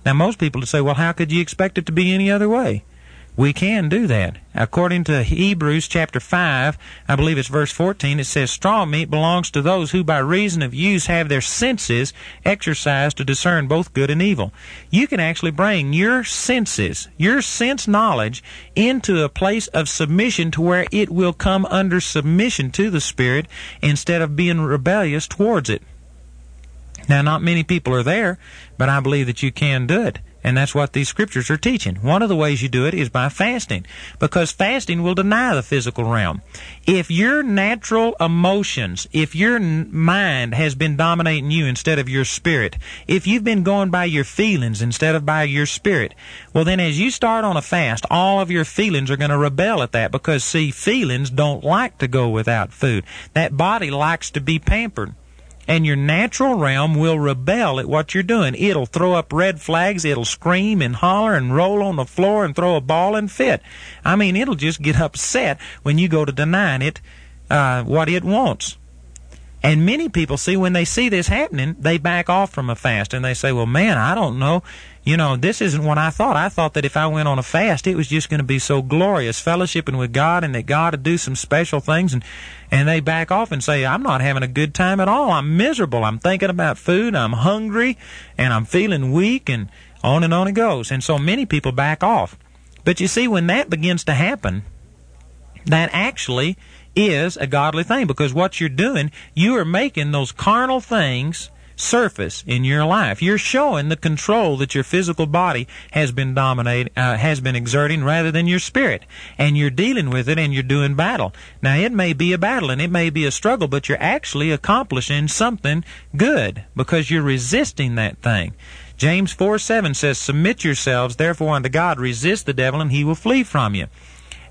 Now, most people would say, well, how could you expect it to be any other way? We can do that. According to Hebrews chapter five, I believe it's verse fourteen, it says, straw meat belongs to those who by reason of use have their senses exercised to discern both good and evil. You can actually bring your senses, your sense knowledge, into a place of submission to where it will come under submission to the Spirit instead of being rebellious towards it. Now, not many people are there, but I believe that you can do it. And that's what these scriptures are teaching. One of the ways you do it is by fasting, because fasting will deny the physical realm. If your natural emotions, if your mind has been dominating you instead of your spirit, if you've been going by your feelings instead of by your spirit, well, then as you start on a fast, all of your feelings are going to rebel at that, because, see, feelings don't like to go without food. That body likes to be pampered. And your natural realm will rebel at what you're doing. It'll throw up red flags. It'll scream and holler and roll on the floor and throw a ball and fit. I mean, it'll just get upset when you go to denying it uh, what it wants. And many people, see, when they see this happening, they back off from a fast. And they say, well, man, I don't know. You know, this isn't what I thought. I thought that if I went on a fast, it was just going to be so glorious, fellowshipping with God, and that God would do some special things. And, and they back off and say, I'm not having a good time at all. I'm miserable. I'm thinking about food. I'm hungry, and I'm feeling weak, and on and on it goes. And so many people back off. But you see, when that begins to happen, that actually is a godly thing, because what you're doing, you are making those carnal things surface in your life. You're showing the control that your physical body has been dominating, uh, has been exerting, rather than your spirit. And you're dealing with it, and you're doing battle. Now, it may be a battle, and it may be a struggle, but you're actually accomplishing something good, because you're resisting that thing. James four seven says, submit yourselves therefore unto God, resist the devil, and he will flee from you.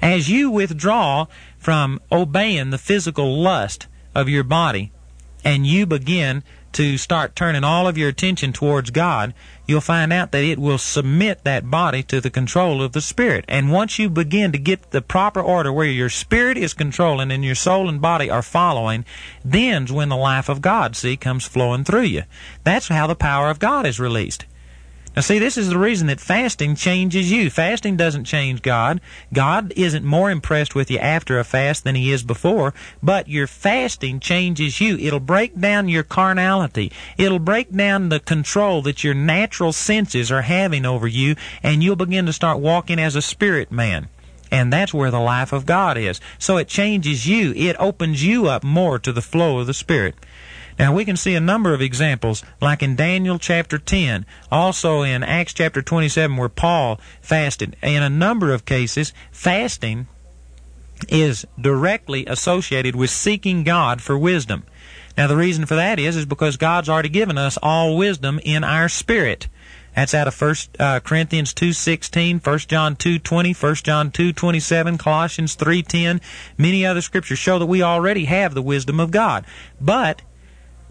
As you withdraw from obeying the physical lust of your body, and you begin to start turning all of your attention towards God, you'll find out that it will submit that body to the control of the Spirit. And once you begin to get the proper order where your spirit is controlling and your soul and body are following, then's when the life of God, see, comes flowing through you. That's how the power of God is released. Now, see, this is the reason that fasting changes you. Fasting doesn't change God. God isn't more impressed with you after a fast than he is before, but your fasting changes you. It'll break down your carnality. It'll break down the control that your natural senses are having over you, and you'll begin to start walking as a spirit man. And that's where the life of God is. So it changes you. It opens you up more to the flow of the Spirit. Now, we can see a number of examples, like in Daniel chapter ten, also in Acts chapter twenty-seven, where Paul fasted. In a number of cases, fasting is directly associated with seeking God for wisdom. Now, the reason for that is, is because God's already given us all wisdom in our spirit. That's out of First Corinthians two sixteen, First John two twenty, First John two twenty-seven, Colossians three ten. Many other scriptures show that we already have the wisdom of God. But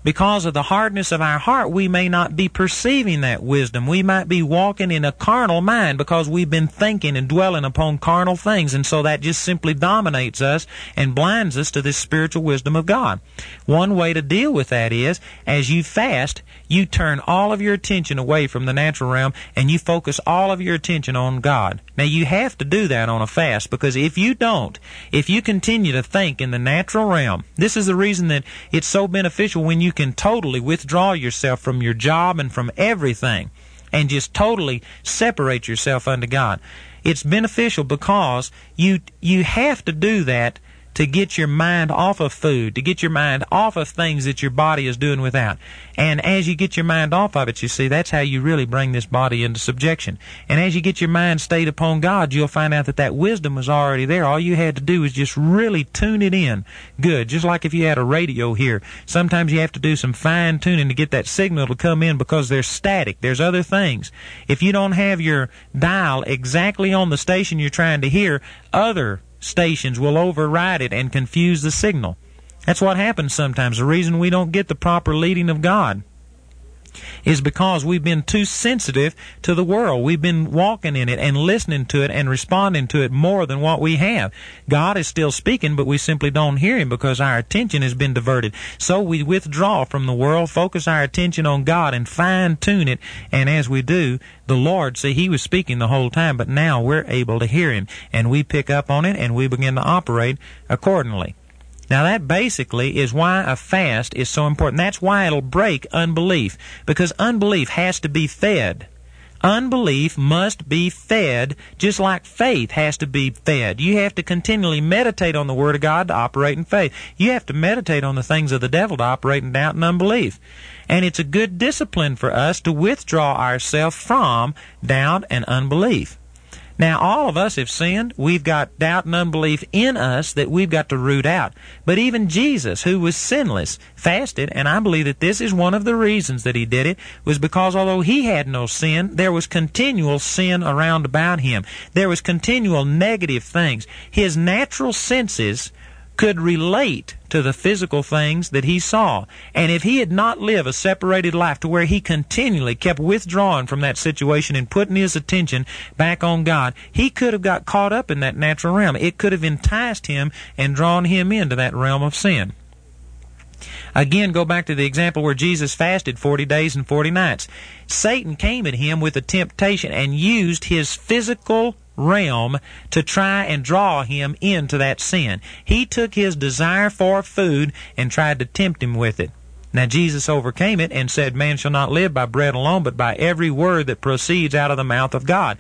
because of the hardness of our heart, we may not be perceiving that wisdom. We might be walking in a carnal mind because we've been thinking and dwelling upon carnal things, and so that just simply dominates us and blinds us to this spiritual wisdom of God. One way to deal with that is, as you fast, you turn all of your attention away from the natural realm, and you focus all of your attention on God. Now, you have to do that on a fast, because if you don't, if you continue to think in the natural realm, this is the reason that it's so beneficial when you can totally withdraw yourself from your job and from everything and just totally separate yourself unto God. It's beneficial because you you have to do that to get your mind off of food, to get your mind off of things that your body is doing without. And as you get your mind off of it, you see, that's how you really bring this body into subjection. And as you get your mind stayed upon God, you'll find out that that wisdom was already there. All you had to do was just really tune it in good, just like if you had a radio here. Sometimes you have to do some fine-tuning to get that signal to come in because there's static. There's other things. If you don't have your dial exactly on the station you're trying to hear, other stations will override it and confuse the signal. That's what happens sometimes. The reason we don't get the proper leading of God is because we've been too sensitive to the world. We've been walking in it and listening to it and responding to it more than what we have. God is still speaking, but we simply don't hear him because our attention has been diverted. So we withdraw from the world, focus our attention on God, and fine-tune it. And as we do, the Lord, see, he was speaking the whole time, but now we're able to hear him. And we pick up on it, and we begin to operate accordingly. Now, that basically is why a fast is so important. That's why it'll break unbelief, because unbelief has to be fed. Unbelief must be fed, just like faith has to be fed. You have to continually meditate on the Word of God to operate in faith. You have to meditate on the things of the devil to operate in doubt and unbelief. And it's a good discipline for us to withdraw ourselves from doubt and unbelief. Now, all of us have sinned. We've got doubt and unbelief in us that we've got to root out. But even Jesus, who was sinless, fasted, and I believe that this is one of the reasons that he did it, was because although he had no sin, there was continual sin around about him. There was continual negative things. His natural senses could relate to the physical things that he saw. And if he had not lived a separated life to where he continually kept withdrawing from that situation and putting his attention back on God, he could have got caught up in that natural realm. It could have enticed him and drawn him into that realm of sin. Again, go back to the example where Jesus fasted forty days and forty nights. Satan came at him with a temptation and used his physical realm to try and draw him into that sin. He took his desire for food and tried to tempt him with it. Now, Jesus overcame it and said, "Man shall not live by bread alone, but by every word that proceeds out of the mouth of God."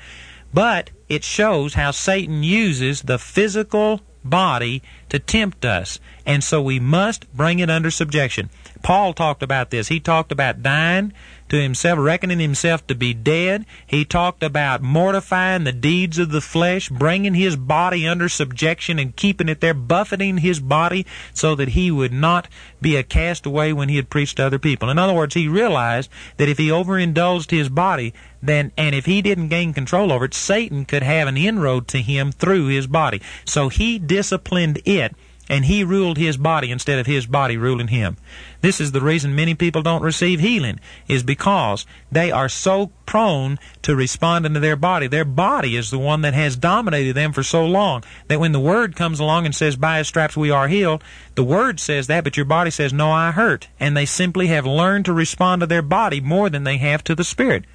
But it shows how Satan uses the physical body to tempt us, and so we must bring it under subjection. Paul talked about this. He talked about dying to himself, reckoning himself to be dead. He talked about mortifying the deeds of the flesh, bringing his body under subjection and keeping it there, buffeting his body so that he would not be a castaway when he had preached to other people. In other words, he realized that if he overindulged his body, then and if he didn't gain control over it, Satan could have an inroad to him through his body. So he disciplined it, and he ruled his body instead of his body ruling him. This is the reason many people don't receive healing, is because they are so prone to responding to their body. Their body is the one that has dominated them for so long that when the Word comes along and says, "By his stripes we are healed," the Word says that, but your body says, "No, I hurt." And they simply have learned to respond to their body more than they have to the Spirit.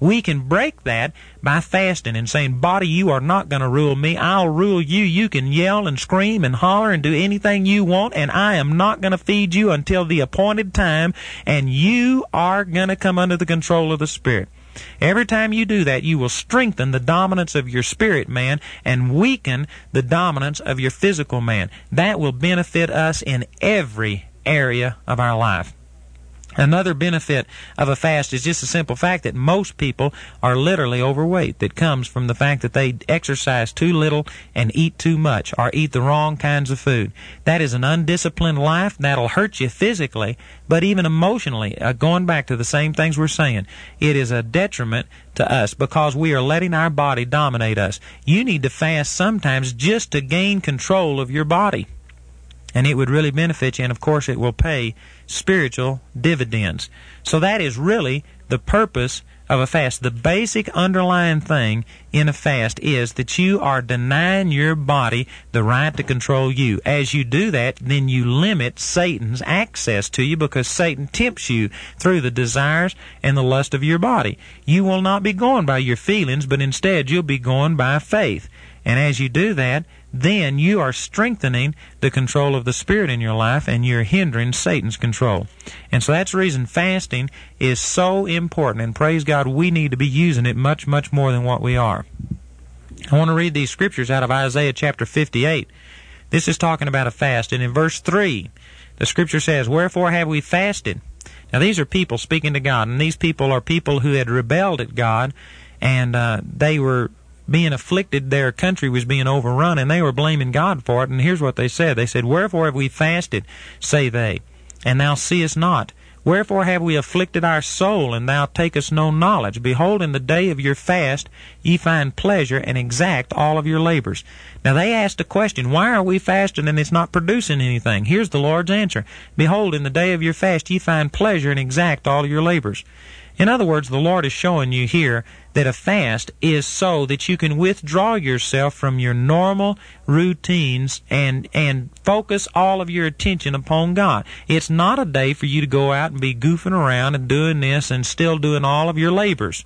We can break that by fasting and saying, "Body, you are not going to rule me. I'll rule you. You can yell and scream and holler and do anything you want, and I am not going to feed you until the appointed time, and you are going to come under the control of the Spirit." Every time you do that, you will strengthen the dominance of your spirit man and weaken the dominance of your physical man. That will benefit us in every area of our life. Another benefit of a fast is just the simple fact that most people are literally overweight. That comes from the fact that they exercise too little and eat too much or eat the wrong kinds of food. That is an undisciplined life. That'll hurt you physically, but even emotionally, uh, going back to the same things we're saying, it is a detriment to us because we are letting our body dominate us. You need to fast sometimes just to gain control of your body. And it would really benefit you, and of course it will pay spiritual dividends. So that is really the purpose of a fast. The basic underlying thing in a fast is that you are denying your body the right to control you. As you do that, then you limit Satan's access to you because Satan tempts you through the desires and the lust of your body. You will not be going by your feelings, but instead you'll be going by faith. And as you do that, then you are strengthening the control of the Spirit in your life, and you're hindering Satan's control. And so that's the reason fasting is so important, and praise God, we need to be using it much, much more than what we are. I want to read these scriptures out of Isaiah chapter fifty-eight. This is talking about a fast, and in verse three, the scripture says, "Wherefore have we fasted?" Now these are people speaking to God, and these people are people who had rebelled at God, and uh, they were being afflicted, their country was being overrun, and they were blaming God for it. And here's what they said. They said, "Wherefore have we fasted, say they, and thou seest not? Wherefore have we afflicted our soul, and thou takest no knowledge? Behold, in the day of your fast ye find pleasure, and exact all of your labors." Now they asked a question, why are we fasting and it's not producing anything? Here's the Lord's answer. "Behold, in the day of your fast ye find pleasure, and exact all of your labors." In other words, the Lord is showing you here that a fast is so that you can withdraw yourself from your normal routines and and focus all of your attention upon God. It's not a day for you to go out and be goofing around and doing this and still doing all of your labors.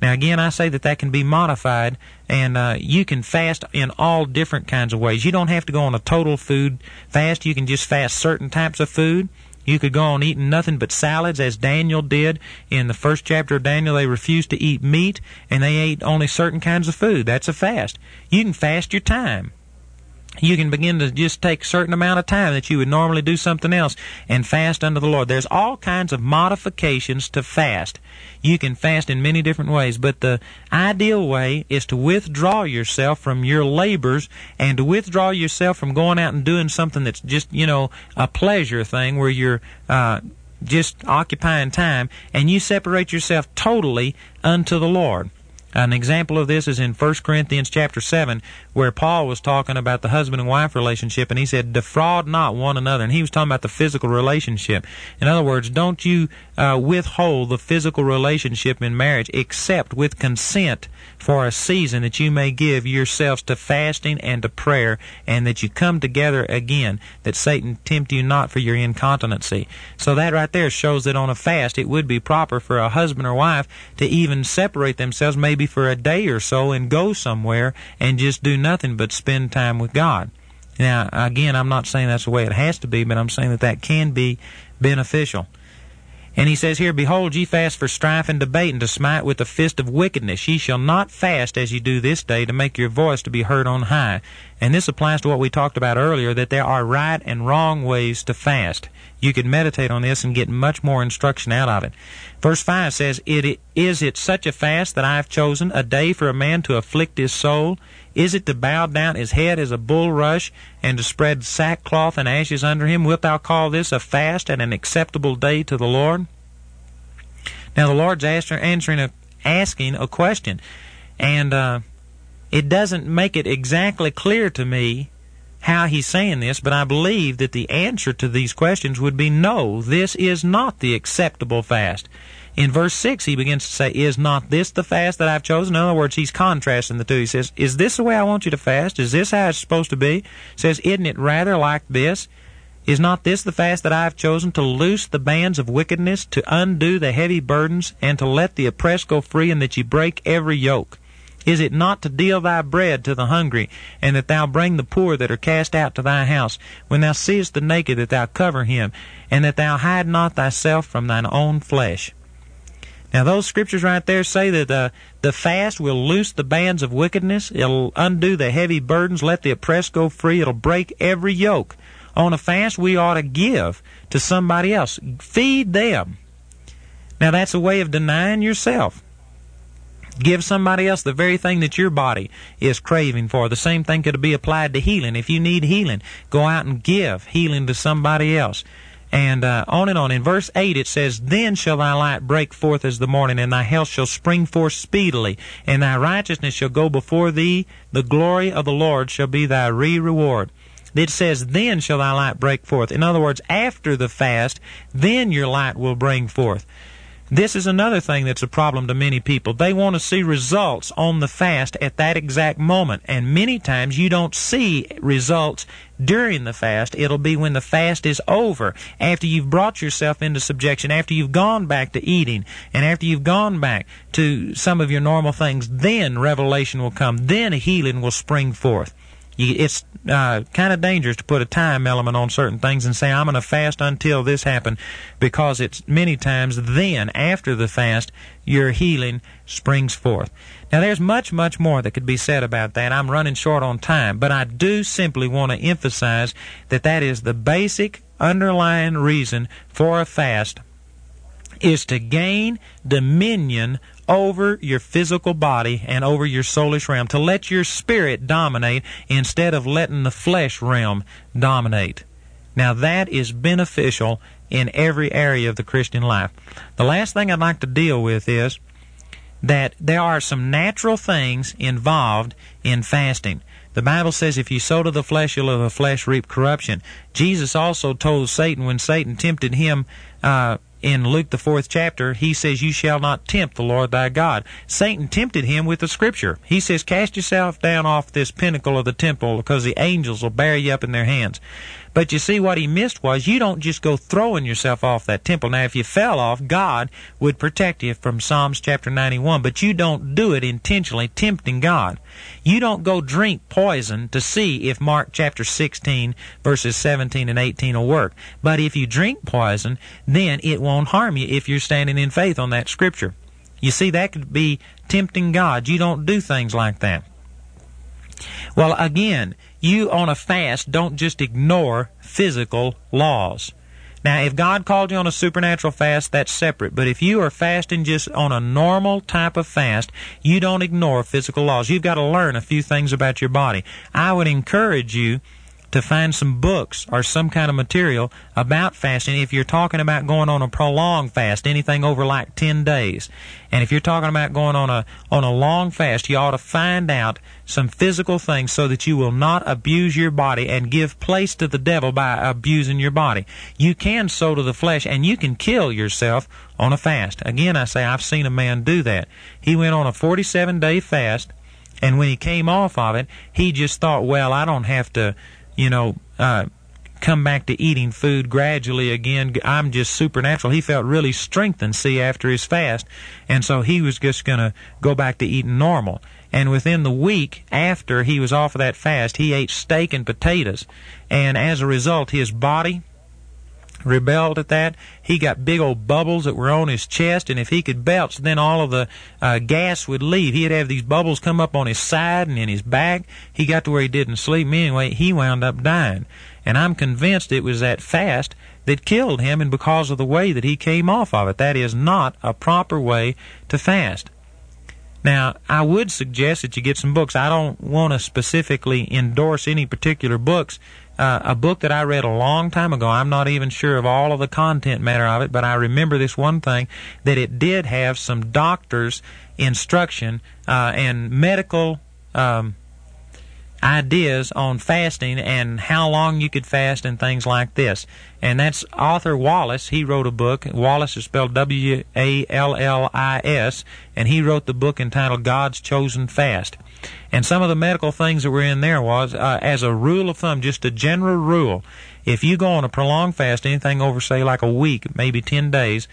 Now, again, I say that that can be modified, and uh, you can fast in all different kinds of ways. You don't have to go on a total food fast. You can just fast certain types of food. You could go on eating nothing but salads, as Daniel did. In the first chapter of Daniel, they refused to eat meat, and they ate only certain kinds of food. That's a fast. You can fast your time. You can begin to just take a certain amount of time that you would normally do something else and fast unto the Lord. There's all kinds of modifications to fast. You can fast in many different ways, but the ideal way is to withdraw yourself from your labors and to withdraw yourself from going out and doing something that's just, you know, a pleasure thing where you're uh, just occupying time, and you separate yourself totally unto the Lord. An example of this is in First Corinthians chapter seven, where Paul was talking about the husband and wife relationship, and he said, "Defraud not one another." And he was talking about the physical relationship. In other words, don't you uh, withhold the physical relationship in marriage except with consent for a season that you may give yourselves to fasting and to prayer, and that you come together again, that Satan tempt you not for your incontinency. So that right there shows that on a fast it would be proper for a husband or wife to even separate themselves, maybe maybe for a day or so, and go somewhere and just do nothing but spend time with God. Now, again, I'm not saying that's the way it has to be, but I'm saying that that can be beneficial. And he says here, "Behold, ye fast for strife and debate, and to smite with the fist of wickedness. Ye shall not fast as ye do this day, to make your voice to be heard on high." And this applies to what we talked about earlier, that there are right and wrong ways to fast. You could meditate on this and get much more instruction out of it. Verse five says, "It is it such a fast that I have chosen, a day for a man to afflict his soul? Is it to bow down his head as a bulrush, and to spread sackcloth and ashes under him? Wilt thou call this a fast and an acceptable day to the Lord?" Now the Lord's answering a, asking a question, and uh, it doesn't make it exactly clear to me how he's saying this, but I believe that the answer to these questions would be no, this is not the acceptable fast. In verse six, he begins to say, "Is not this the fast that I've chosen?" In other words, he's contrasting the two. He says, "Is this the way I want you to fast? Is this how it's supposed to be?" He says, "Isn't it rather like this? Is not this the fast that I have chosen, to loose the bands of wickedness, to undo the heavy burdens, and to let the oppressed go free, and that ye break every yoke? Is it not to deal thy bread to the hungry, and that thou bring the poor that are cast out to thy house? When thou seest the naked, that thou cover him, and that thou hide not thyself from thine own flesh." Now those scriptures right there say that uh, the fast will loose the bands of wickedness, it'll undo the heavy burdens, let the oppressed go free, it'll break every yoke. On a fast we ought to give to somebody else. Feed them. Now, that's a way of denying yourself. Give somebody else the very thing that your body is craving for. The same thing could be applied to healing. If you need healing, go out and give healing to somebody else. And uh, on and on. In verse eight it says, "Then shall thy light break forth as the morning, and thy health shall spring forth speedily, and thy righteousness shall go before thee. The glory of the Lord shall be thy re-reward." It says, "Then shall thy light break forth." In other words, after the fast, then your light will bring forth. This is another thing that's a problem to many people. They want to see results on the fast at that exact moment. And many times you don't see results during the fast. It'll be when the fast is over, after you've brought yourself into subjection, after you've gone back to eating, and after you've gone back to some of your normal things. Then revelation will come. Then healing will spring forth. It's uh, kind of dangerous to put a time element on certain things and say, I'm going to fast until this happened, because it's many times then, after the fast, your healing springs forth. Now, there's much, much more that could be said about that. I'm running short on time, but I do simply want to emphasize that that is the basic underlying reason for a fast, is to gain dominion over your physical body and over your soulish realm, to let your spirit dominate instead of letting the flesh realm dominate. Now, that is beneficial in every area of the Christian life. The last thing I'd like to deal with is that there are some natural things involved in fasting. The Bible says, if you sow to the flesh, you'll of the flesh reap corruption. Jesus also told Satan, when Satan tempted him, uh, in Luke, the fourth chapter, he says, "You shall not tempt the Lord thy God." Satan tempted him with the Scripture. He says, "Cast yourself down off this pinnacle of the temple, because the angels will bear you up in their hands." But you see, what he missed was, you don't just go throwing yourself off that temple. Now, if you fell off, God would protect you, from Psalms chapter ninety-one, but you don't do it intentionally, tempting God. You don't go drink poison to see if Mark chapter sixteen, verses seventeen and eighteen will work. But if you drink poison, then it won't harm you if you're standing in faith on that Scripture. You see, that could be tempting God. You don't do things like that. Well, again, you on a fast don't just ignore physical laws. Now, if God called you on a supernatural fast, that's separate. But if you are fasting just on a normal type of fast, you don't ignore physical laws. You've got to learn a few things about your body. I would encourage you to find some books or some kind of material about fasting if you're talking about going on a prolonged fast, anything over like ten days. And if you're talking about going on a on a long fast, you ought to find out some physical things so that you will not abuse your body and give place to the devil by abusing your body. You can sow to the flesh, and you can kill yourself on a fast. Again, I say, I've seen a man do that. He went on a forty-seven day fast, and when he came off of it, he just thought, well, I don't have to you know, uh, come back to eating food gradually again. I'm just supernatural. He felt really strengthened, see, after his fast. And so he was just going to go back to eating normal. And within the week after he was off of that fast, he ate steak and potatoes. And as a result, his body rebelled at that. He got big old bubbles that were on his chest, and if he could belch, then all of the uh, gas would leave. He'd have these bubbles come up on his side and in his back. He got to where he didn't sleep. Anyway, he wound up dying. And I'm convinced it was that fast that killed him, and because of the way that he came off of it. That is not a proper way to fast. Now, I would suggest that you get some books. I don't want to specifically endorse any particular books. Uh, a book that I read a long time ago, I'm not even sure of all of the content matter of it, but I remember this one thing, that it did have some doctor's instruction uh, and medical um, ideas on fasting and how long you could fast and things like this. And that's author Wallace. He wrote a book. Wallace is spelled W A L L I S, and he wrote the book entitled God's Chosen Fast. And some of the medical things that were in there was, uh, as a rule of thumb, just a general rule, if you go on a prolonged fast, anything over, say, like a week, maybe ten days,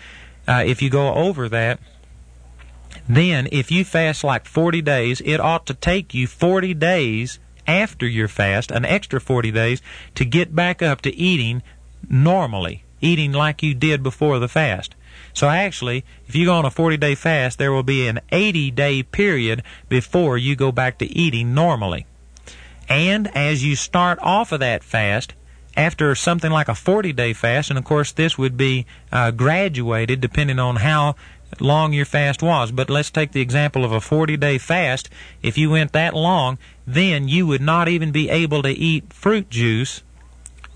uh, if you go over that, then if you fast like forty days, it ought to take you forty days after your fast, an extra forty days, to get back up to eating normally, eating like you did before the fast. So actually, if you go on a forty-day fast, there will be an eighty-day period before you go back to eating normally. And as you start off of that fast, after something like a forty-day fast, and of course this would be uh, graduated depending on how long your fast was, but let's take the example of a forty-day fast. If you went that long, then you would not even be able to eat fruit juice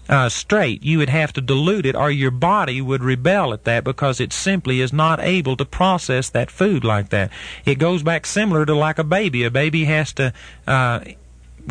uh, straight. You would have to dilute it, or your body would rebel at that because it simply is not able to process that food like that. It goes back similar to like a baby. A baby has to uh,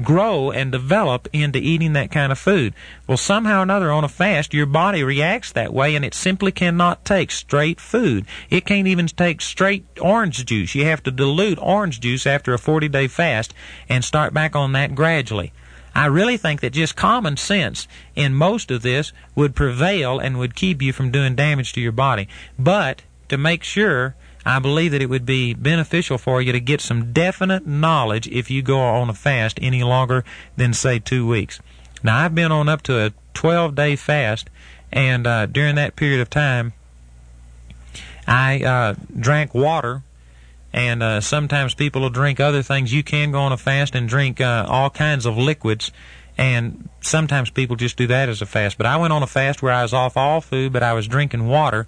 grow and develop into eating that kind of food. Well, somehow or another on a fast, your body reacts that way, and it simply cannot take straight food. It can't even take straight orange juice. You have to dilute orange juice after a forty-day fast and start back on that gradually. I really think that just common sense in most of this would prevail and would keep you from doing damage to your body. But to make sure, I believe that it would be beneficial for you to get some definite knowledge if you go on a fast any longer than, say, two weeks. Now, I've been on up to a twelve-day fast, and uh, during that period of time, I uh, drank water, and uh, sometimes people will drink other things. You can go on a fast and drink uh, all kinds of liquids, and sometimes people just do that as a fast. But I went on a fast where I was off all food, but I was drinking water,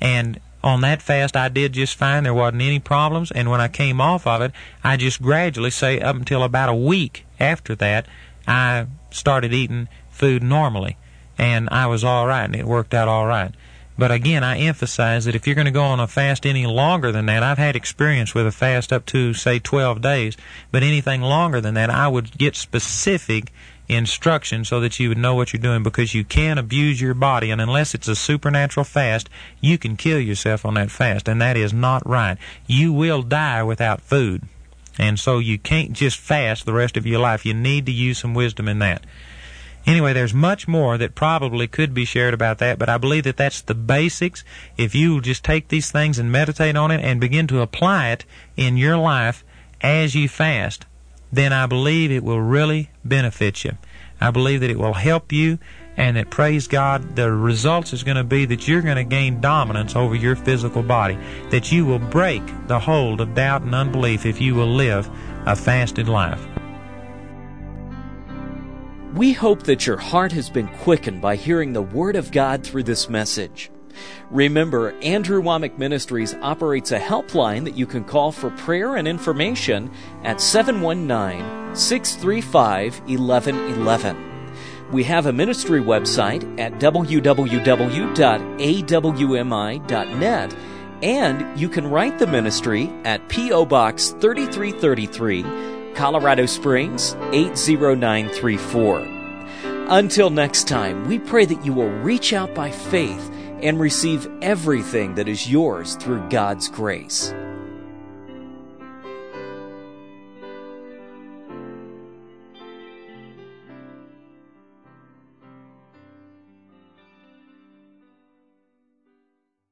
and on that fast, I did just fine. There wasn't any problems, and when I came off of it, I just gradually, say up until about a week after that, I started eating food normally, and I was all right, and it worked out all right. But again, I emphasize that if you're going to go on a fast any longer than that, I've had experience with a fast up to, say, twelve days, but anything longer than that, I would get specific instruction so that you would know what you're doing, because you can abuse your body, and unless it's a supernatural fast, you can kill yourself on that fast, and that is not right. You will die without food, and so you can't just fast the rest of your life. You need to use some wisdom in that. Anyway, there's much more that probably could be shared about that, but I believe that that's the basics. If you just take these things and meditate on it and begin to apply it in your life as you fast, then I believe it will really benefit you. I believe that it will help you, and that, praise God, the results is going to be that you're going to gain dominance over your physical body, that you will break the hold of doubt and unbelief if you will live a fasted life. We hope that your heart has been quickened by hearing the Word of God through this message. Remember, Andrew Wommack Ministries operates a helpline that you can call for prayer and information at seven one nine, six three five, one one one one. We have a ministry website at w w w dot a w m i dot net, and you can write the ministry at P O Box thirty-three thirty-three, Colorado Springs eight zero nine three four. Until next time, we pray that you will reach out by faith and receive everything that is yours through God's grace.